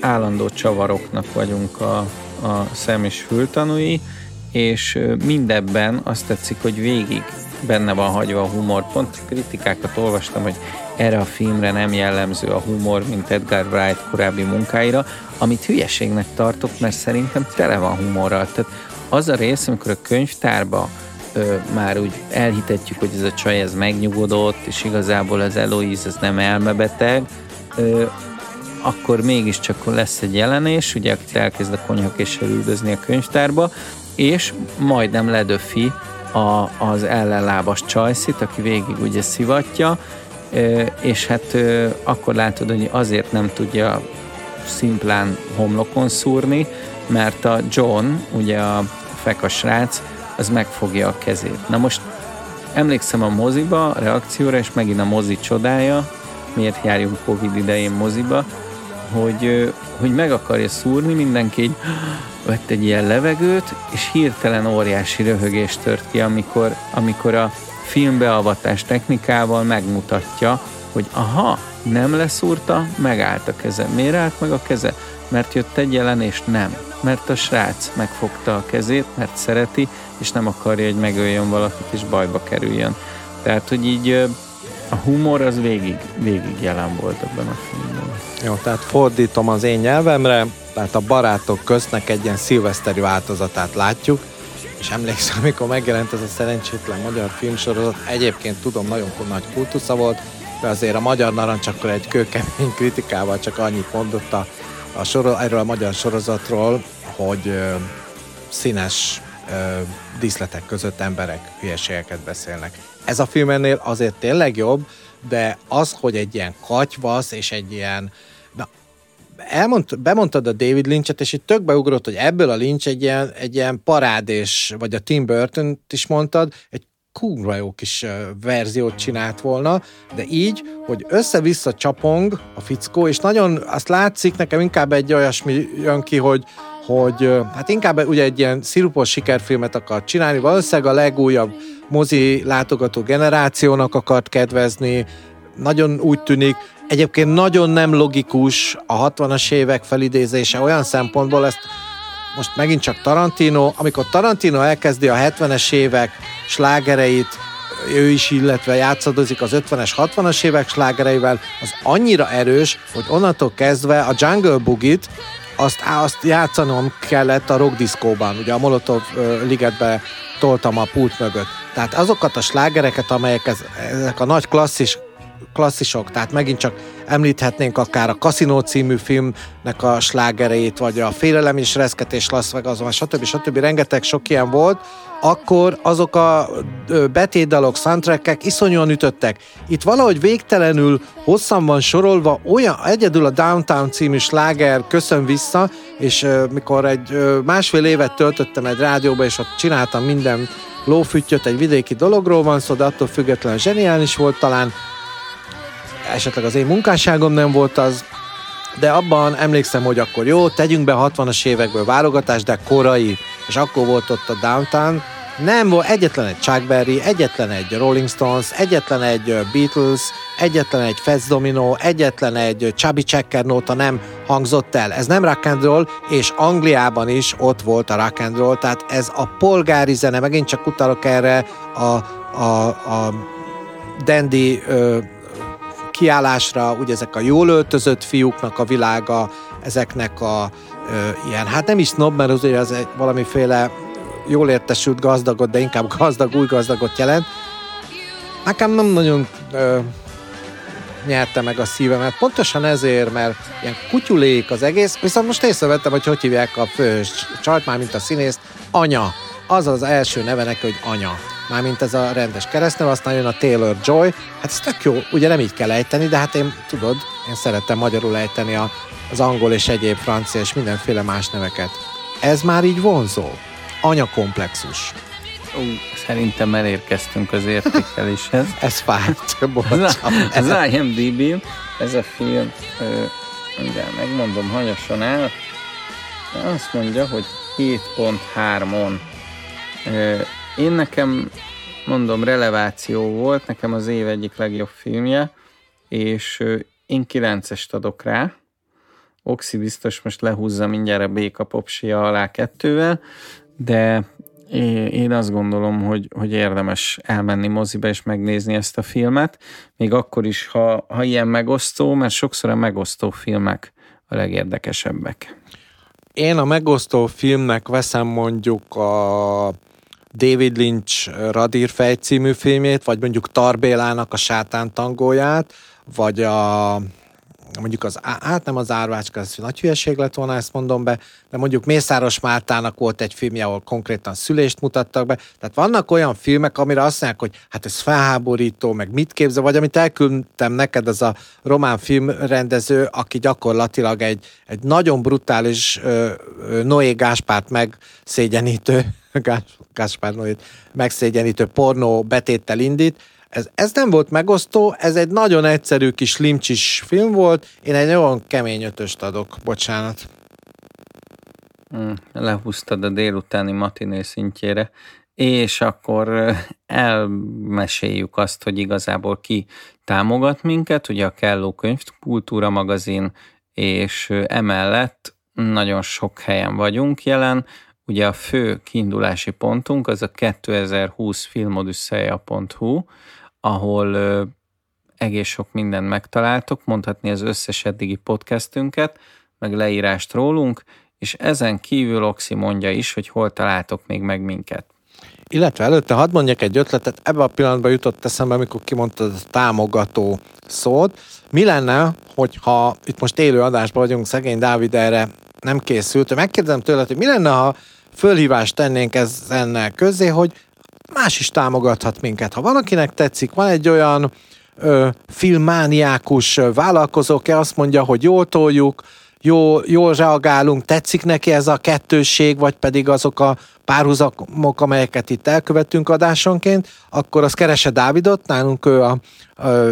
állandó csavaroknak vagyunk a szem és fültanúi, és mindebben azt tetszik, hogy végig benne van hagyva a humor. Pont kritikákat olvastam, hogy erre a filmre nem jellemző a humor, mint Edgar Wright korábbi munkáira, amit hülyeségnek tartok, mert szerintem tele van humorral. Tehát az a rész, amikor a könyvtárba már úgy elhitetjük, hogy ez a csaj ez megnyugodott, és igazából az Eloise ez nem elmebeteg, akkor mégiscsak lesz egy jelenés, ugye, akit elkezd a konyhakéssel üldözni a könyvtárba, és majdnem ledöfi az ellenlábas csajszit, aki végig ugye szivatja, és hát akkor látod, hogy azért nem tudja szimplán homlokon szúrni, mert a John, ugye a fekasrác, az megfogja a kezét. Na most emlékszem a moziba, a reakcióra, és megint a mozi csodája, miért járjunk Covid idején moziba, hogy meg akarja szúrni, mindenki így vett egy ilyen levegőt, és hirtelen óriási röhögés tört ki, amikor a filmbeavatás technikával megmutatja, hogy aha, nem leszúrta, megállt a keze. Miért állt meg a keze? Mert jött egy jelenés, nem. Mert a srác megfogta a kezét, mert szereti, és nem akarja, hogy megöljön valakit, és bajba kerüljön. Tehát, hogy így a humor az végig jelen volt ebben a filmben. Jó, tehát fordítom az én nyelvemre, tehát a Barátok köztnek egy ilyen szilveszteri változatát látjuk, és emlékszem, amikor megjelent ez a szerencsétlen magyar filmsorozat, egyébként tudom, nagyon nagy kultusza volt, de azért a Magyar Narancs akkor egy kőkemény kritikával csak annyit mondotta erről a magyar sorozatról, hogy színes díszletek között emberek hülyeségeket beszélnek. Ez a film ennél azért tényleg jobb, de az, hogy egy ilyen katyvasz és egy ilyen... Bemondtad a David Lynchet, és itt tök beugrott, hogy ebből a Lynch egy ilyen parádés, vagy a Tim Burton-t is mondtad, egy kurva jó kis verziót csinált volna, de így, hogy össze-vissza csapong a fickó, és nagyon azt látszik, nekem inkább egy olyasmi jön ki, hogy hát inkább ugye egy ilyen szirupos sikerfilmet akart csinálni, valószínűleg a legújabb mozi látogató generációnak akart kedvezni, nagyon úgy tűnik, egyébként nagyon nem logikus a 60-as évek felidézése olyan szempontból, ezt most megint csak Tarantino, amikor Tarantino elkezdi a 70-es évek slágereit, ő is, illetve játszadozik az 50-es, 60-as évek slágereivel, az annyira erős, hogy onnantól kezdve a Jungle Boogie-t azt játszanom kellett a rockdiszkóban, ugye a Molotov ligetbe toltam a pult mögött. Tehát azokat a slágereket, amelyek ezek a nagy klasszisok, tehát megint csak említhetnénk akár a Kaszinó című filmnek a slágereit, vagy a Félelem és reszketés Las Vegasban, stb. Rengeteg sok ilyen volt, akkor azok a betétdalok, soundtrackek iszonyúan ütöttek. Itt valahogy végtelenül hosszan van sorolva, olyan egyedül a Downtown című sláger köszön vissza, és mikor egy másfél évet töltöttem egy rádióba, és ott csináltam minden lófüttyöt, egy vidéki dologról van szó, de attól függetlenül zseniális volt talán, esetleg az én munkásságom nem volt az, de abban emlékszem, hogy akkor jó, tegyünk be 60-as évekből válogatást, de korai, és akkor volt ott a Downtown, nem volt egyetlen egy Chuck Berry, egyetlen egy Rolling Stones, egyetlen egy Beatles, egyetlen egy Fats Domino, egyetlen egy Chubby Checker nóta nem hangzott el. Ez nem rock and roll, és Angliában is ott volt a rock and roll, tehát ez a polgári zene, megint csak utalok erre a dandy kiállásra, ugye ezek a jól öltözött fiúknak a világa, ezeknek a ilyen, hát nem is snob, mert az ugye az egy valamiféle jól értesült gazdagot, de inkább gazdag, új gazdagot jelent. Nekem nem nagyon nyerte meg a szívemet, pontosan ezért, mert ilyen kutyulék az egész, viszont most észrevettem, hogy hívják a fős csajt, már mint a színészt, Anya. Az az első neve neki, hogy Anya. Mármint ez a rendes keresztnév, aztán jön a Taylor Joy. Hát ez tök jó, ugye nem így kell ejteni, de hát én, tudod, én szerettem magyarul ejteni az angol és egyéb francia és mindenféle más neveket. Ez már így vonzó. Anyakomplexus. Szerintem elérkeztünk az értékeléshez. Ez fájt, bocsánat. Az IMDb, ez a film, mindjárt megmondom, hanyasan áll, azt mondja, hogy 7.3-on. Én nekem, mondom, releváció volt, nekem az év egyik legjobb filmje, és én 9-est adok rá. Oxy biztos most lehúzza mindjárt a béka popsia alá 2-vel, de én azt gondolom, hogy érdemes elmenni moziba és megnézni ezt a filmet, még akkor is, ha ilyen megosztó, mert sokszor a megosztó filmek a legérdekesebbek. Én a megosztó filmnek veszem mondjuk a David Lynch Radírfej című filmjét, vagy mondjuk Tarbélának a Sátán tangóját, vagy a mondjuk az, hát nem az Árvácska, ez nagy hülyeség lett volna, ezt mondom be, de mondjuk Mészáros Mártának volt egy filmje, ahol konkrétan szülést mutattak be, tehát vannak olyan filmek, amire azt mondják, hogy hát ez felháborító, meg mit képzel, vagy amit elküldtem neked, az a román filmrendező, aki gyakorlatilag egy nagyon brutális Noé Gáspárt megszégyenítő, Gáspár Noét megszégyenítő pornó betéttel indít. Ez nem volt megosztó, ez egy nagyon egyszerű kis limcsis film volt, én egy nagyon kemény 5-öst adok, bocsánat. Lehúztad a délutáni matiné szintjére, és akkor elmeséljük azt, hogy igazából ki támogat minket, ugye a Kelló Könyv, Kultúra magazin, és emellett nagyon sok helyen vagyunk jelen. Ugye a fő kiindulási pontunk az a 2020 filmodüsszeia.hu, ahol egész sok mindent megtaláltok, mondhatni az összes eddigi podcastünket, meg leírást rólunk, és ezen kívül Oxy mondja is, hogy hol találtok még meg minket. Illetve előtte hadd mondjak egy ötletet, ebben a pillanatban jutott eszembe, amikor kimondtad a támogató szót. Mi lenne, hogyha itt most élő adásban vagyunk, szegény Dávid erre nem készült. Megkérdezem tőled, hogy mi lenne, ha fölhívást tennénk ezennel közzé, hogy más is támogathat minket. Ha valakinek tetszik, van egy olyan filmmániákus vállalkozóke, azt mondja, hogy jól toljuk, jól reagálunk, tetszik neki ez a kettősség, vagy pedig azok a párhuzamok, amelyeket itt elkövetünk adásonként, akkor az keresse Dávidot, nálunk ő a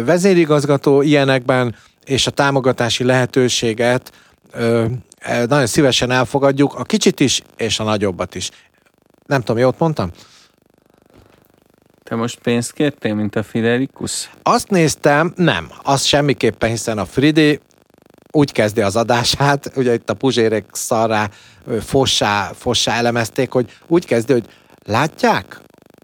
vezérigazgató ilyenekben, és a támogatási lehetőséget nagyon szívesen elfogadjuk, a kicsit is, és a nagyobbat is. Nem tudom, jót mondtam? Te most pénzt kértél, mint a Friderikus? Azt néztem, nem, azt semmiképpen, hiszen a Fridi úgy kezdi az adását, ugye itt a puzsérek szarrá fossá elemezték, hogy úgy kezdi, hogy látják?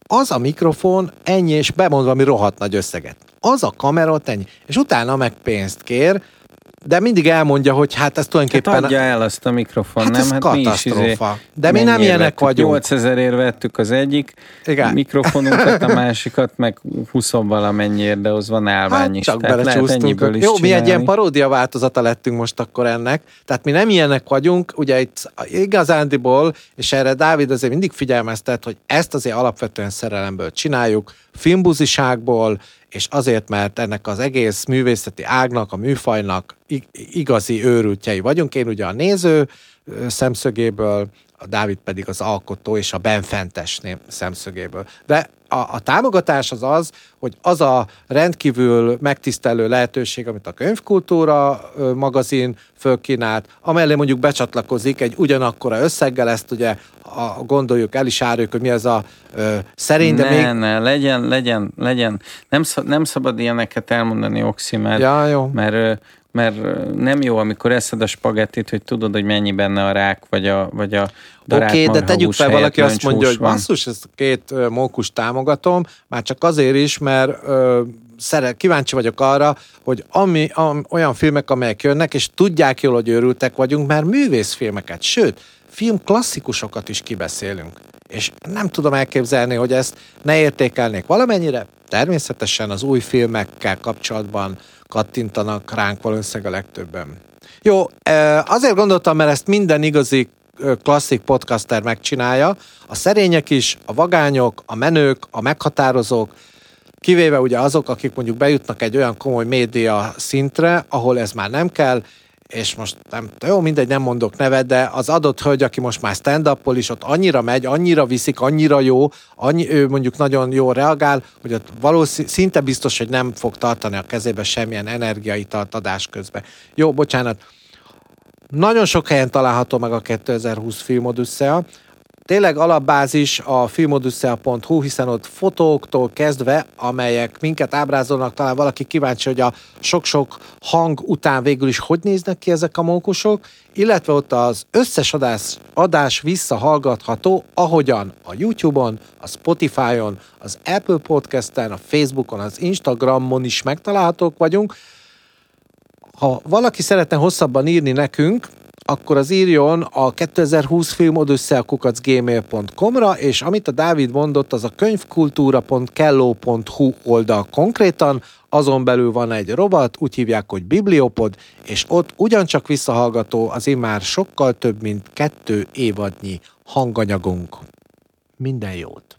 Az a mikrofon ennyi, és bemondva mi rohadt nagy összeget. Az a kamerot ennyi, és utána meg pénzt kér, de mindig elmondja, hogy hát ez tulajdonképpen... Hát adja el azt a mikrofon, hát nem? Ez hát katasztrófa. Mi de mi nem ilyenek vettük? Vagyunk. 8000-ért vettük az egyik mikrofonunkat, a másikat meg 20-valamennyiért, de az van állvány hát is. Csak belecsúsztunk. Jó, csinálni. Mi egy ilyen paródia változata lettünk most akkor ennek. Tehát mi nem ilyenek vagyunk, ugye itt igazándiból, és erre Dávid azért mindig figyelmeztet, hogy ezt azért alapvetően szerelemből csináljuk, filmbuziságból, és azért, mert ennek az egész művészeti ágnak, a műfajnak igazi őrültjei vagyunk. Én ugye a néző szemszögéből, a Dávid pedig az alkotó és a benfentes szemszögéből. De a támogatás az az, hogy az a rendkívül megtisztelő lehetőség, amit a Könyvkultúra magazin fölkínált, amellé mondjuk becsatlakozik egy ugyanakkora összeggel, ezt ugye gondoljuk el is árjuk, hogy mi ez a szerény, de ne, még... Ne, legyen. Nem szabad ilyeneket elmondani, Oxy, mert... Ja, jó. Mert nem jó, amikor eszed a spagettit, hogy tudod, hogy mennyi benne a rák, vagy a darát marhahús. Oké, de tegyük fel, valaki azt mondja, hogy basszus, ezt a két mókus támogatom, már csak azért is, mert kíváncsi vagyok arra, hogy olyan filmek, amelyek jönnek, és tudják jól, hogy őrültek vagyunk, mert művészfilmeket, sőt, filmklasszikusokat is kibeszélünk. És nem tudom elképzelni, hogy ezt ne értékelnék valamennyire. Természetesen az új filmekkel kapcsolatban kattintanak ránk valószínűleg a legtöbben. Jó, azért gondoltam, mert ezt minden igazi klasszik podcaster megcsinálja. A szerények is, a vagányok, a menők, a meghatározók, kivéve ugye azok, akik mondjuk bejutnak egy olyan komoly média szintre, ahol ez már nem kell, és most nem, jó, mindegy, nem mondok nevet, de az adott hölgy, aki most már stand-up-pol is, ott annyira megy, annyira viszik, annyira jó, ő mondjuk nagyon jól reagál, hogy ott szinte biztos, hogy nem fog tartani a kezébe semmilyen energiaitalt adás közben. Jó, bocsánat. Nagyon sok helyen található meg a 2020 Filmodüsszea. Tényleg alapbázis a filmodüsszea.hu, hiszen ott fotóktól kezdve, amelyek minket ábrázolnak, talán valaki kíváncsi, hogy a sok-sok hang után végül is hogy néznek ki ezek a mókusok, illetve ott az összes adás visszahallgatható, ahogyan a YouTube-on, a Spotify-on, az Apple Podcast-en, a Facebookon, az Instagramon is megtalálhatók vagyunk. Ha valaki szeretne hosszabban írni nekünk, akkor az írjon a 2020 filmodüsszea@gmail.com-ra, és amit a Dávid mondott, az a könyvkultúra.kello.hu oldal konkrétan, azon belül van egy rovat, úgy hívják, hogy Bibliopod, és ott ugyancsak visszahallgató az immár sokkal több, mint 2 évadnyi hanganyagunk. Minden jót!